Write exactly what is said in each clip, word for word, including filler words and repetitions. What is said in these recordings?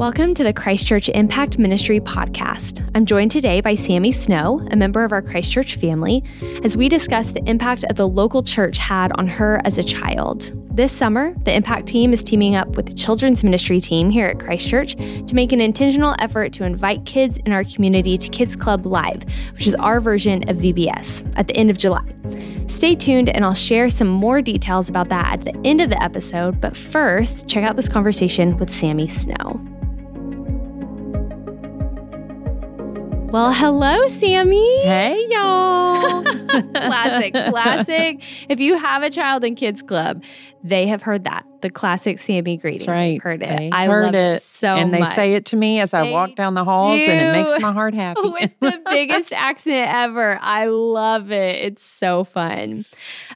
Welcome to the Christchurch Impact Ministry podcast. I'm joined today by Sammy Snow, a member of our Christchurch family, as we discuss the impact of the local church had on her as a child. This summer, the Impact team is teaming up with the children's ministry team here at Christchurch to make an intentional effort to invite kids in our community to Kids Club Live, which is our version of V B S, at the end of July. Stay tuned and I'll share some more details about that at the end of the episode, but first, check out this conversation with Sammy Snow. Well, hello, Sammy. Hey, y'all. Classic, classic. If you have a child in Kids Club, they have heard that. The classic Sammy greeting. That's right. Heard it. They I heard love it, it so much. And they much. say it to me as I they walk down the halls, do. and it makes my heart happy. With the biggest accent ever. I love it. It's so fun.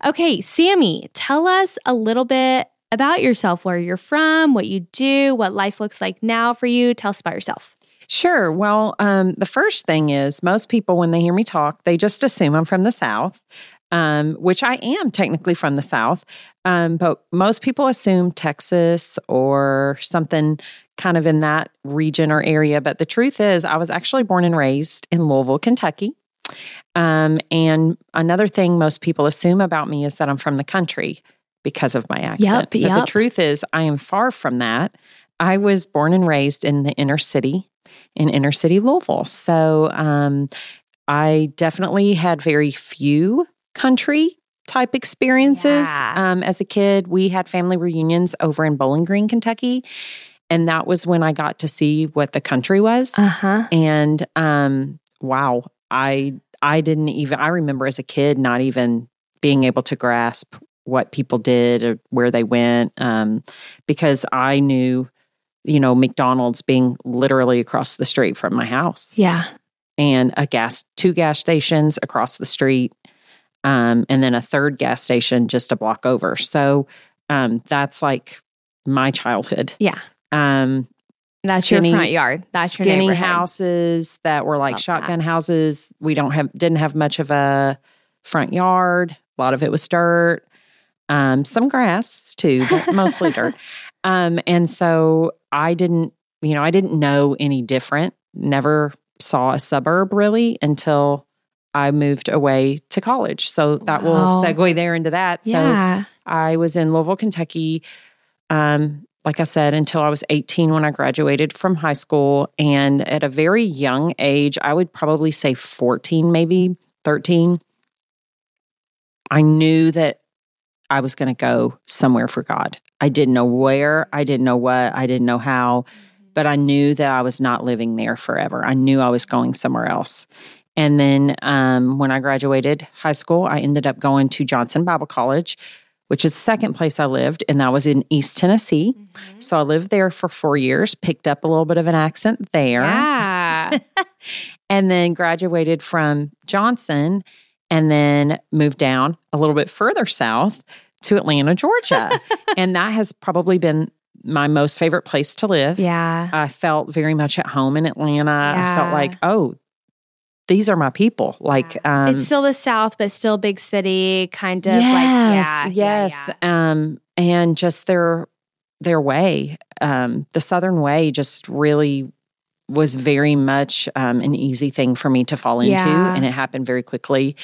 Okay, Sammy, tell us a little bit about yourself, where you're from, what you do, what life looks like now for you. Tell us about yourself. Sure. Well, um, the first thing is most people, when they hear me talk, they just assume I'm from the South, um, which I am technically from the South. Um, but most people assume Texas or something kind of in that region or area. But the truth is I was actually born and raised in Louisville, Kentucky. Um, and another thing most people assume about me is that I'm from the country because of my accent. Yep, but yep. The truth is I am far from that. I was born and raised in the inner city. in inner city Louisville. So um, I definitely had very few country type experiences. Yeah. Um, as a kid, we had family reunions over in Bowling Green, Kentucky. And that was when I got to see what the country was. Uh-huh. And um, wow, I, I didn't even, I remember as a kid, not even being able to grasp what people did or where they went um, because I knew you know, McDonald's being literally across the street from my house. Yeah. And a gas, two gas stations across the street, um, and then a third gas station just a block over. So um, that's like my childhood. Yeah. Um, that's skinny, your front yard. That's your neighborhood. Skinny houses that were like Love shotgun that. houses. We don't have, didn't have much of a front yard. A lot of it was dirt. Um, some grass too, but mostly dirt. Um, and so I didn't, you know, I didn't know any different, never saw a suburb really until I moved away to college. So that wow. will segue there into that. Yeah. So I was in Louisville, Kentucky, um, like I said, until I was eighteen when I graduated from high school. And at a very young age, I would probably say fourteen, maybe thirteen, I knew that I was going to go somewhere for God. I didn't know where, I didn't know what, I didn't know how, but I knew that I was not living there forever. I knew I was going somewhere else. And then um, when I graduated high school, I ended up going to Johnson Bible College, which is the second place I lived, and that was in East Tennessee. Mm-hmm. So I lived there for four years, picked up a little bit of an accent there. Yeah. And then graduated from Johnson and then moved down a little bit further south to Atlanta, Georgia. And that has probably been my most favorite place to live. Yeah. I felt very much at home in Atlanta. Yeah. I felt like, oh, these are my people. Yeah. Like, um, it's still the South, but still big city kind of yes, like, yeah. Yes. Yeah, yeah. Um, and just their, their way, um, the Southern way just really was very much um, an easy thing for me to fall into. Yeah. And it happened very quickly.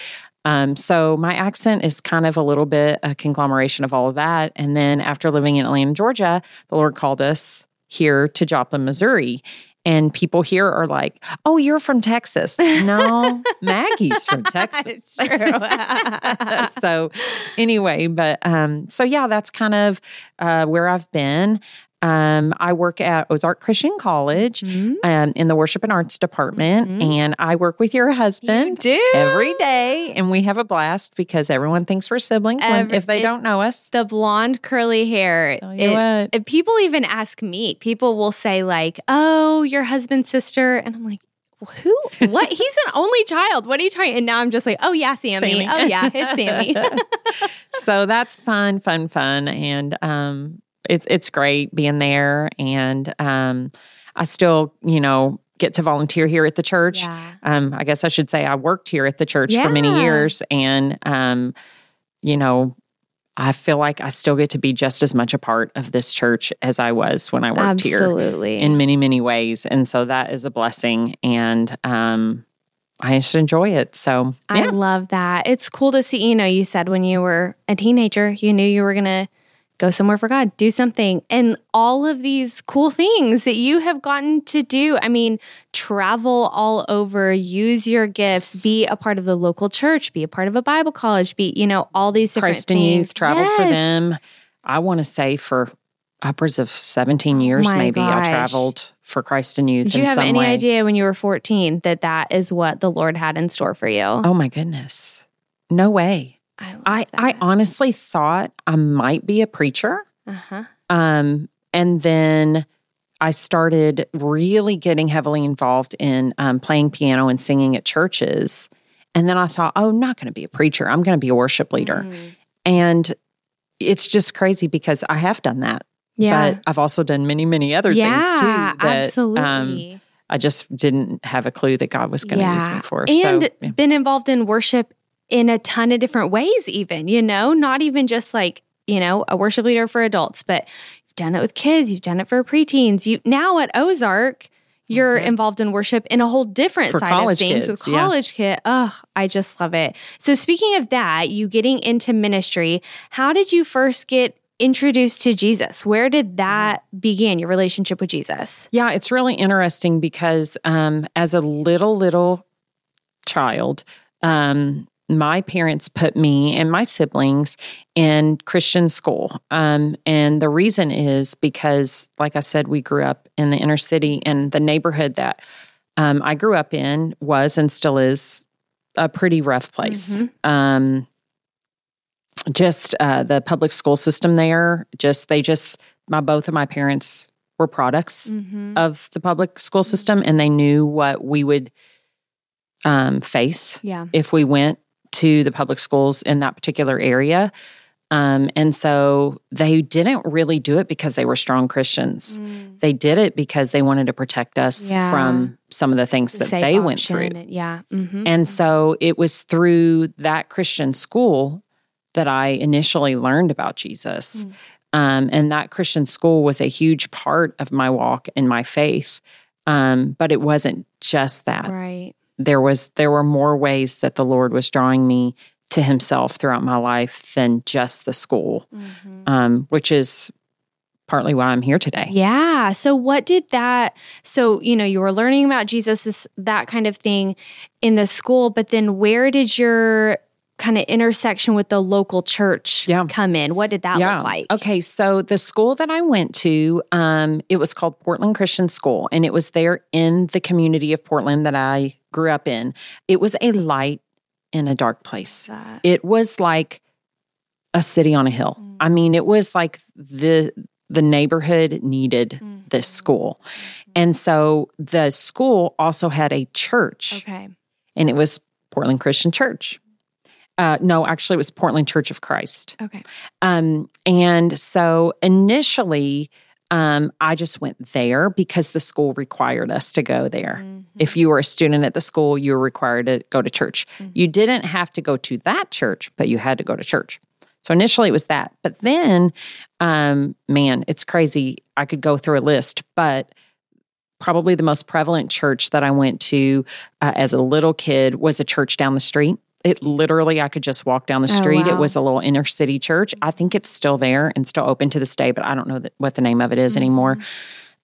Um, so my accent is kind of a little bit a conglomeration of all of that. And then after living in Atlanta, Georgia, the Lord called us here to Joplin, Missouri. And people here are like, oh, you're from Texas. No, Maggie's from Texas. It's true. So anyway, but um, so yeah, that's kind of uh, where I've been. Um, I work at Ozark Christian College mm-hmm. um, in the Worship and Arts Department, mm-hmm. and I work with your husband you do. every day, and we have a blast because everyone thinks we're siblings every, when, if they it, don't know us. The blonde curly hair. Tell you it, it, people even ask me. People will say like, oh, your husband's sister, and I'm like, who? What? He's an only child. What are you trying? And now I'm just like, oh, yeah, Sammy. Sammy. Oh, yeah, it's Sammy. So that's fun, fun, fun, and um It's it's great being there, and um, I still, you know, get to volunteer here at the church. Yeah. Um, I guess I should say I worked here at the church yeah. for many years, and, um, you know, I feel like I still get to be just as much a part of this church as I was when I worked Absolutely. here. Absolutely. In many, many ways. And so that is a blessing. And um, I just enjoy it. So yeah. I love that. It's cool to see, you know, you said when you were a teenager, you knew you were going to go somewhere for God, do something. And all of these cool things that you have gotten to do. I mean, travel all over, use your gifts, be a part of the local church, be a part of a Bible college, be, you know, all these different Christ things. Christ In Youth, travel yes. for them. I want to say for upwards of seventeen years, My maybe gosh. I traveled for Christ In Youth. Did you in have some any way. idea when you were fourteen that that is what the Lord had in store for you? Oh my goodness. No way. I, I, I honestly thought I might be a preacher. Uh-huh. Um, and then I started really getting heavily involved in um, playing piano and singing at churches. And then I thought, oh, I'm not going to be a preacher. I'm going to be a worship leader. Mm. And it's just crazy because I have done that. Yeah. But I've also done many, many other yeah, things too. Yeah, absolutely. Um, I just didn't have a clue that God was going to yeah. use me for. And so, yeah. been involved in worship in a ton of different ways even, you know, not even just like, you know, a worship leader for adults, but you've done it with kids, you've done it for preteens. You now at Ozark, you're okay. involved in worship in a whole different for side of things kids, with college yeah. kids. Oh, I just love it. So speaking of that, you getting into ministry, how did you first get introduced to Jesus? Where did that begin, your relationship with Jesus? Yeah, it's really interesting because um, as a little, little child, um, my parents put me and my siblings in Christian school. Um, and the reason is because, like I said, we grew up in the inner city, and the neighborhood that um, I grew up in was and still is a pretty rough place. Mm-hmm. Um, just uh, the public school system there, just they just, my both of my parents were products mm-hmm. of the public school system, and they knew what we would um, face yeah. if we went to the public schools in that particular area. Um, and so they didn't really do it because they were strong Christians. Mm. They did it because they wanted to protect us yeah. from some of the things the that they option. went through. Yeah. Mm-hmm. And so it was through that Christian school that I initially learned about Jesus. Mm. Um, and that Christian school was a huge part of my walk and my faith. Um, but it wasn't just that. Right. There was there were more ways that the Lord was drawing me to Himself throughout my life than just the school, mm-hmm. um, which is partly why I'm here today. Yeah. So what did that, so, you know, you were learning about Jesus, that kind of thing in the school, but then where did your kind of intersection with the local church yeah. come in? What did that yeah. look like? Okay. So the school that I went to, um, it was called Portland Christian School, and it was there in the community of Portland that I grew up in. It was a light in a dark place. That. It was like a city on a hill. Mm-hmm. I mean, it was like the the neighborhood needed mm-hmm. this school. Mm-hmm. And so the school also had a church. Okay. And it was Portland Christian Church. Uh, no, actually, it was Portland Church of Christ. Okay. Um, and so initially, um, I just went there because the school required us to go there. Mm-hmm. If you were a student at the school, you were required to go to church. Mm-hmm. You didn't have to go to that church, but you had to go to church. So initially, it was that. But then, um, man, it's crazy. I could go through a list, but probably the most prevalent church that I went to uh, as a little kid was a church down the street. It literally, I could just walk down the street. Oh, wow. It was a little inner city church. I think it's still there and still open to this day, but I don't know that, what the name of it is mm-hmm. anymore.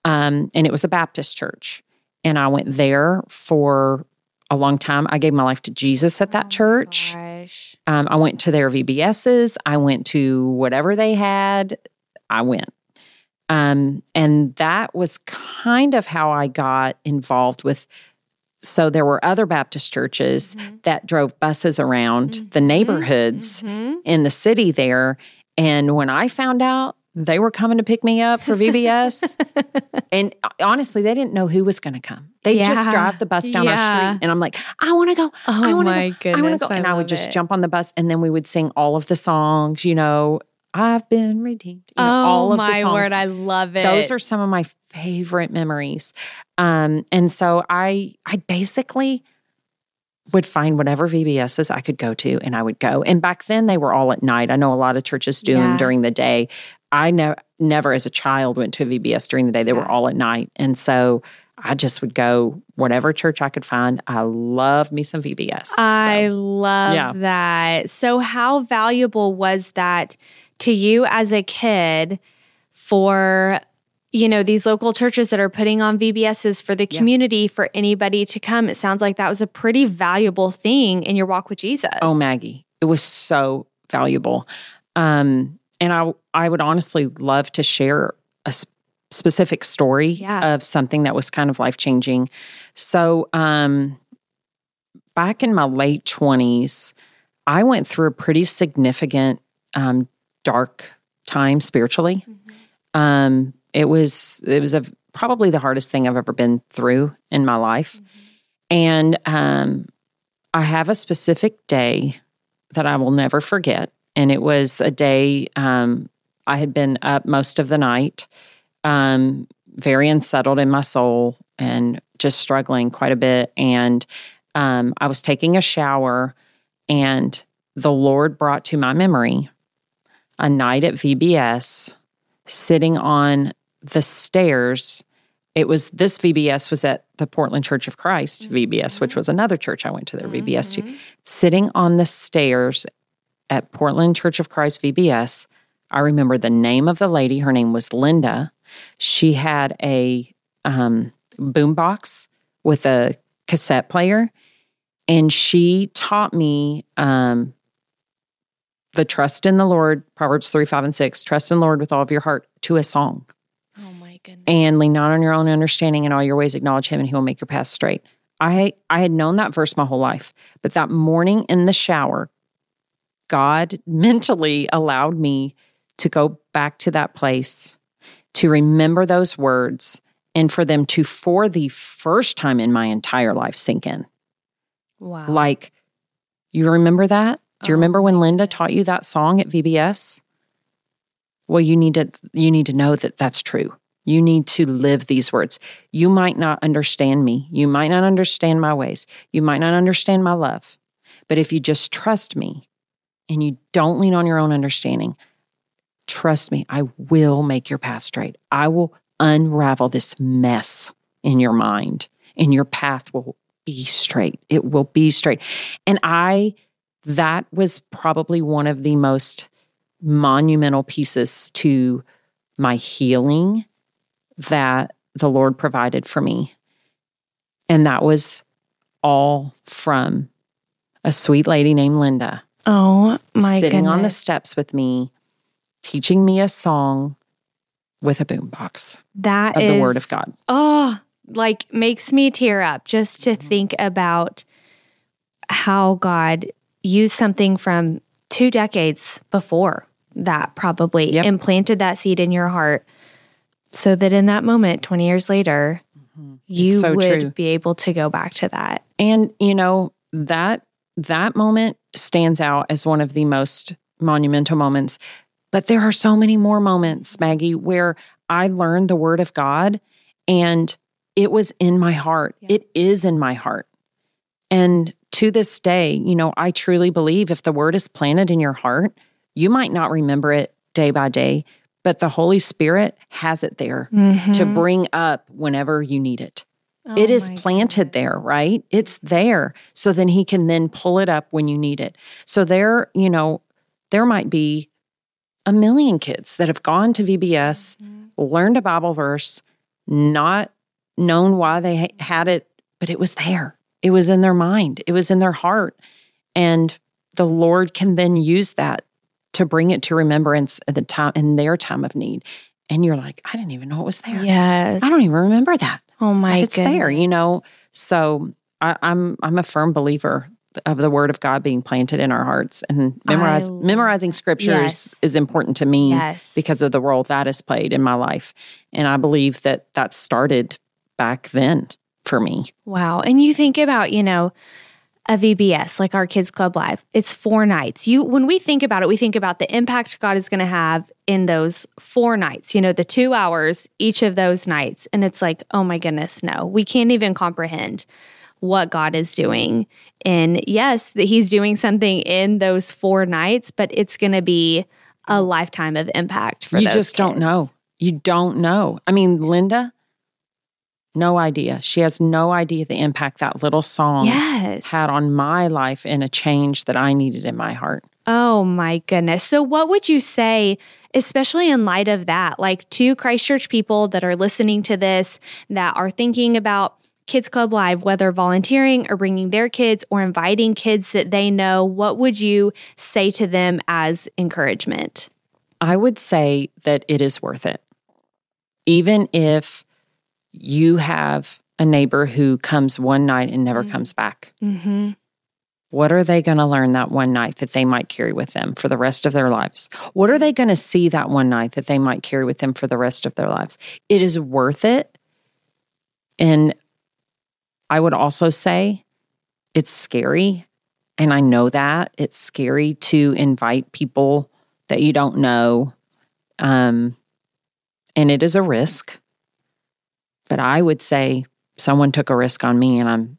Um, and it was a Baptist church. And I went there for a long time. I gave my life to Jesus at that oh, church. Gosh. Um, I went to their V B S's. I went to whatever they had. I went. Um, and that was kind of how I got involved with So there were other Baptist churches mm-hmm. that drove buses around mm-hmm. the neighborhoods mm-hmm. in the city there. And when I found out they were coming to pick me up for V B S, and honestly, they didn't know who was going to come. They yeah. just drive the bus down yeah. our street. And I'm like, I want to go. Oh I want to go. Goodness, I want to go. And I, I would just it. jump on the bus, and then we would sing all of the songs, you know, I've been redeemed. You know, oh, all of my the songs. word. I love it. Those are some of my favorite memories. Um, and so I I basically would find whatever V B Ss I could go to, and I would go. And back then, they were all at night. I know a lot of churches do yeah. them during the day. I ne- never, as a child, went to a V B S during the day. They yeah. were all at night. And so I just would go whatever church I could find. I love me some V B S. I so, love yeah. that. So how valuable was that to you as a kid for, you know, these local churches that are putting on V B Ss for the community, yeah. for anybody to come? It sounds like that was a pretty valuable thing in your walk with Jesus. Oh, Maggie, it was so valuable. Um, and I I would honestly love to share a sp- specific story yeah. of something that was kind of life-changing. So um, back in my late twenties, I went through a pretty significant um, dark time spiritually. Mm-hmm. Um, it was it was a, probably the hardest thing I've ever been through in my life. Mm-hmm. And um, I have a specific day that I will never forget. And it was a day um, I had been up most of the night, um, very unsettled in my soul and just struggling quite a bit. And um, I was taking a shower, and the Lord brought to my memory a night at V B S, sitting on the stairs. It was, this V B S was at the Portland Church of Christ mm-hmm. V B S, which was another church I went to their mm-hmm. V B S to, sitting on the stairs at Portland Church of Christ V B S. I remember the name of the lady. Her name was Linda. She had a um, boombox with a cassette player, and she taught me um, the trust in the Lord, Proverbs three, five, and six, trust in the Lord with all of your heart, to a song. Oh, my goodness. And lean not on your own understanding, and all your ways acknowledge Him, and He will make your path straight. I I had known that verse my whole life, but that morning in the shower, God mentally allowed me to go back to that place, to remember those words, and for them to, for the first time in my entire life, sink in. Wow. Like, you remember that? Do you oh, remember when Linda taught you that song at V B S? Well, you need to you need to know that that's true. You need to live these words. You might not understand me. You might not understand my ways. You might not understand my love. But if you just trust me, and you don't lean on your own understanding, trust me, I will make your path straight. I will unravel this mess in your mind, and your path will be straight. It will be straight. And I, that was probably one of the most monumental pieces to my healing that the Lord provided for me. And that was all from a sweet lady named Linda. Oh, my Sitting goodness. on the steps with me, teaching me a song with a boombox. That of is, the Word of God. Oh, like, makes me tear up just to mm-hmm. think about how God used something from two decades before that, probably yep. implanted that seed in your heart, so that in that moment, twenty years later, mm-hmm. you so would true. be able to go back to that. And, you know, that that moment stands out as one of the most monumental moments. But there are so many more moments, Maggie, where I learned the Word of God, and it was in my heart. Yeah. It is in my heart. And to this day, you know, I truly believe if the Word is planted in your heart, you might not remember it day by day, but the Holy Spirit has it there mm-hmm. to bring up whenever you need it. Oh, it is planted goodness. there, right? It's there. So then He can then pull it up when you need it. So there, you know, there might be a million kids that have gone to V B S, mm-hmm. learned a Bible verse, not known why they ha- had it, but it was there. It was in their mind. It was in their heart. And the Lord can then use that to bring it to remembrance at the time, in their time of need. And you're like, I didn't even know it was there. Yes. I don't even remember that. Oh my! It's goodness. there, you know. So I, I'm I'm a firm believer of the Word of God being planted in our hearts, and memorize, memorizing scriptures yes. is important to me yes. because of the role that has played in my life, and I believe that that started back then for me. Wow! And you think about, you know, a V B S like our Kids Club Live. It's four nights. You when we think about it, we think about the impact God is going to have in those four nights, you know, the two hours each of those nights. And it's like, oh my goodness, no, we can't even comprehend what God is doing. And yes, that He's doing something in those four nights, but it's going to be a lifetime of impact for you those You just kids. Don't know. You don't know. I mean, Linda, no idea. She has no idea the impact that little song yes. had on my life and a change that I needed in my heart. Oh my goodness. So what would you say, especially in light of that, like to Christchurch people that are listening to this, that are thinking about Kids Club Live, whether volunteering or bringing their kids or inviting kids that they know, what would you say to them as encouragement? I would say that it is worth it. Even if you have a neighbor who comes one night and never mm-hmm. comes back, mm-hmm. what are they going to learn that one night that they might carry with them for the rest of their lives? What are they going to see that one night that they might carry with them for the rest of their lives? It is worth it. And I would also say it's scary, and I know that. It's scary to invite people that you don't know, um, and it is a risk. But I would say someone took a risk on me, and I'm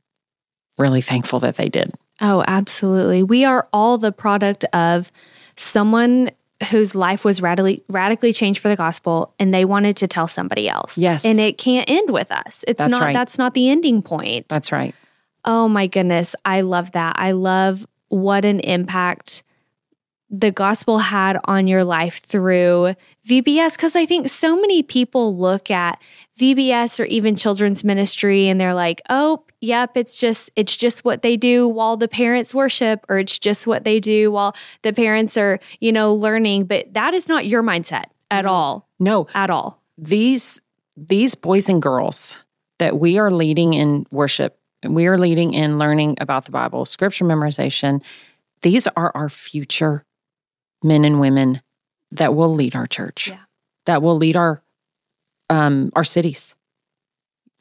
really thankful that they did. Oh, absolutely. We are all the product of someone whose life was radically radically changed for the gospel, and they wanted to tell somebody else. Yes. And it can't end with us. It's that's not right. That's not the ending point. That's right. Oh my goodness. I love that. I love what an impact the gospel had on your life through V B S, because I think so many people look at V B S or even children's ministry and they're like, oh, yep, it's just it's just what they do while the parents worship, or it's just what they do while the parents are, you know, learning. But that is not your mindset at all. No. At all. These these boys and girls that we are leading in worship, we are leading in learning about the Bible, scripture memorization, these are our future men and women that will lead our church, yeah. that will lead our um, our cities,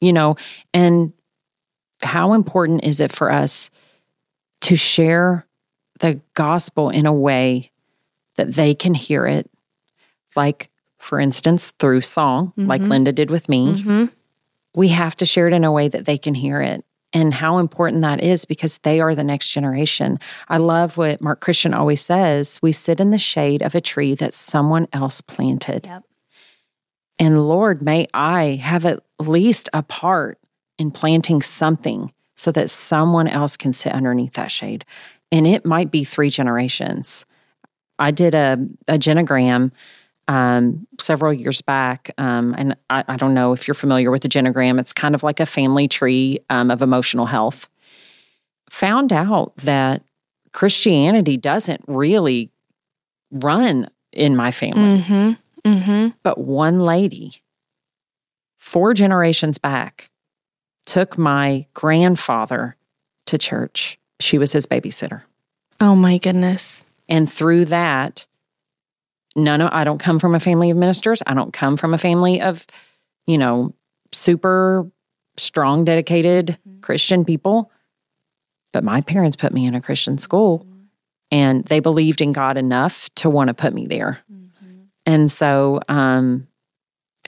you know. And how important is it for us to share the gospel in a way that they can hear it? Like, for instance, through song, mm-hmm. like Linda did with me, mm-hmm. we have to share it in a way that they can hear it. And how important that is, because they are the next generation. I love what Mark Christian always says, we sit in the shade of a tree that someone else planted. Yep. And Lord, may I have at least a part in planting something so that someone else can sit underneath that shade. And it might be three generations. I did a, a genogram Um, several years back, um, and I, I don't know if you're familiar with the genogram, it's kind of like a family tree um, of emotional health, found out that Christianity doesn't really run in my family. Mm-hmm. Mm-hmm. But one lady, four generations back, took my grandfather to church. She was his babysitter. Oh my goodness. And through that, No, no, I don't come from a family of ministers. I don't come from a family of, you know, super strong, dedicated mm-hmm. Christian people. But my parents put me in a Christian school, mm-hmm. and they believed in God enough to want to put me there. Mm-hmm. And so um,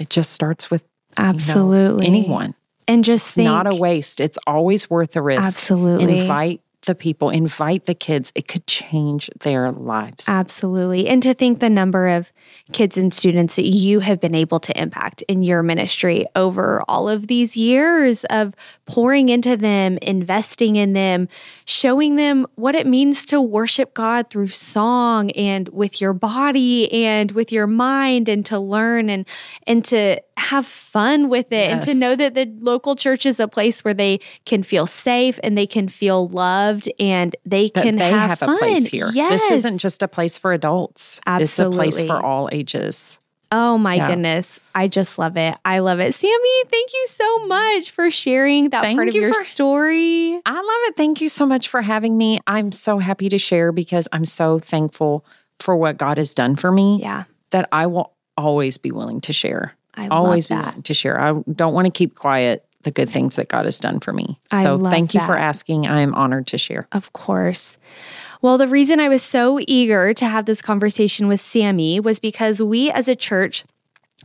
it just starts with absolutely you know, anyone. And just think, it's not a waste. It's always worth the risk. Absolutely. Invite the people, invite the kids. It could change their lives. Absolutely. And to think the number of kids and students that you have been able to impact in your ministry over all of these years of pouring into them, investing in them, showing them what it means to worship God through song and with your body and with your mind, and to learn and and to have fun with it, yes. and to know that the local church is a place where they can feel safe and they can feel loved and they that can they have, have fun. A place here. Yes. This isn't just a place for adults. Absolutely. It's a place for all ages. Oh my yeah. goodness. I just love it. I love it. Sammy, thank you so much for sharing that thank part of you your for, story. I love it. Thank you so much for having me. I'm so happy to share, because I'm so thankful for what God has done for me yeah. that I will always be willing to share. I always be willing to share. I don't want to keep quiet the good things that God has done for me. I so love thank you that. For asking. I am honored to share. Of course. Well, the reason I was so eager to have this conversation with Sammy was because we as a church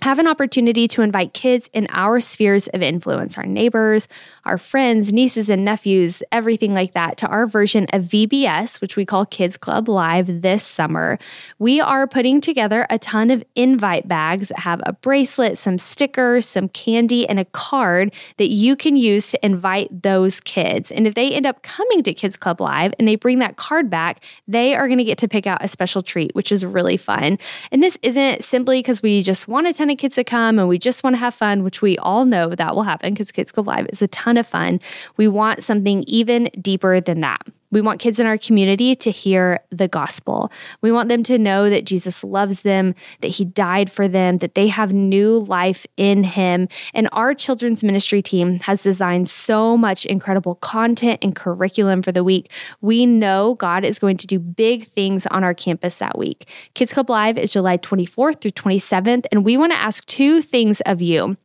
have an opportunity to invite kids in our spheres of influence, our neighbors, our friends, nieces and nephews, everything like that, to our version of V B S, which we call Kids Club Live this summer. We are putting together a ton of invite bags that have a bracelet, some stickers, some candy, and a card that you can use to invite those kids. And if they end up coming to Kids Club Live and they bring that card back, they are going to get to pick out a special treat, which is really fun. And this isn't simply because we just want a ton of kids to come and we just want to have fun, which we all know that will happen because Kids Club Live is a ton of fun. We want something even deeper than that. We want kids in our community to hear the gospel. We want them to know that Jesus loves them, that he died for them, that they have new life in him. And our children's ministry team has designed so much incredible content and curriculum for the week. We know God is going to do big things on our campus that week. Kids Club Live is July twenty-fourth through twenty-seventh, and we want to ask two things of you.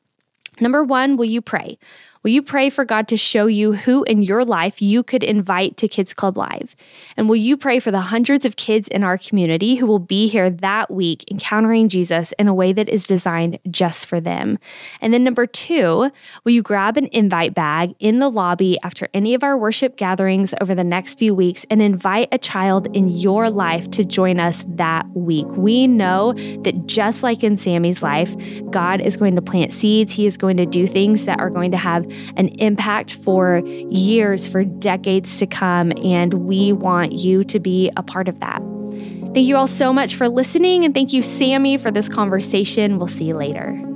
Number one, will you pray? Will you pray for God to show you who in your life you could invite to Kids Club Live? And will you pray for the hundreds of kids in our community who will be here that week encountering Jesus in a way that is designed just for them? And then number two, will you grab an invite bag in the lobby after any of our worship gatherings over the next few weeks and invite a child in your life to join us that week? We know that just like in Sammy's life, God is going to plant seeds. He is going to do things that are going to have an impact for years, for decades to come, and we want you to be a part of that. Thank you all so much for listening, and thank you, Sammy, for this conversation. We'll see you later.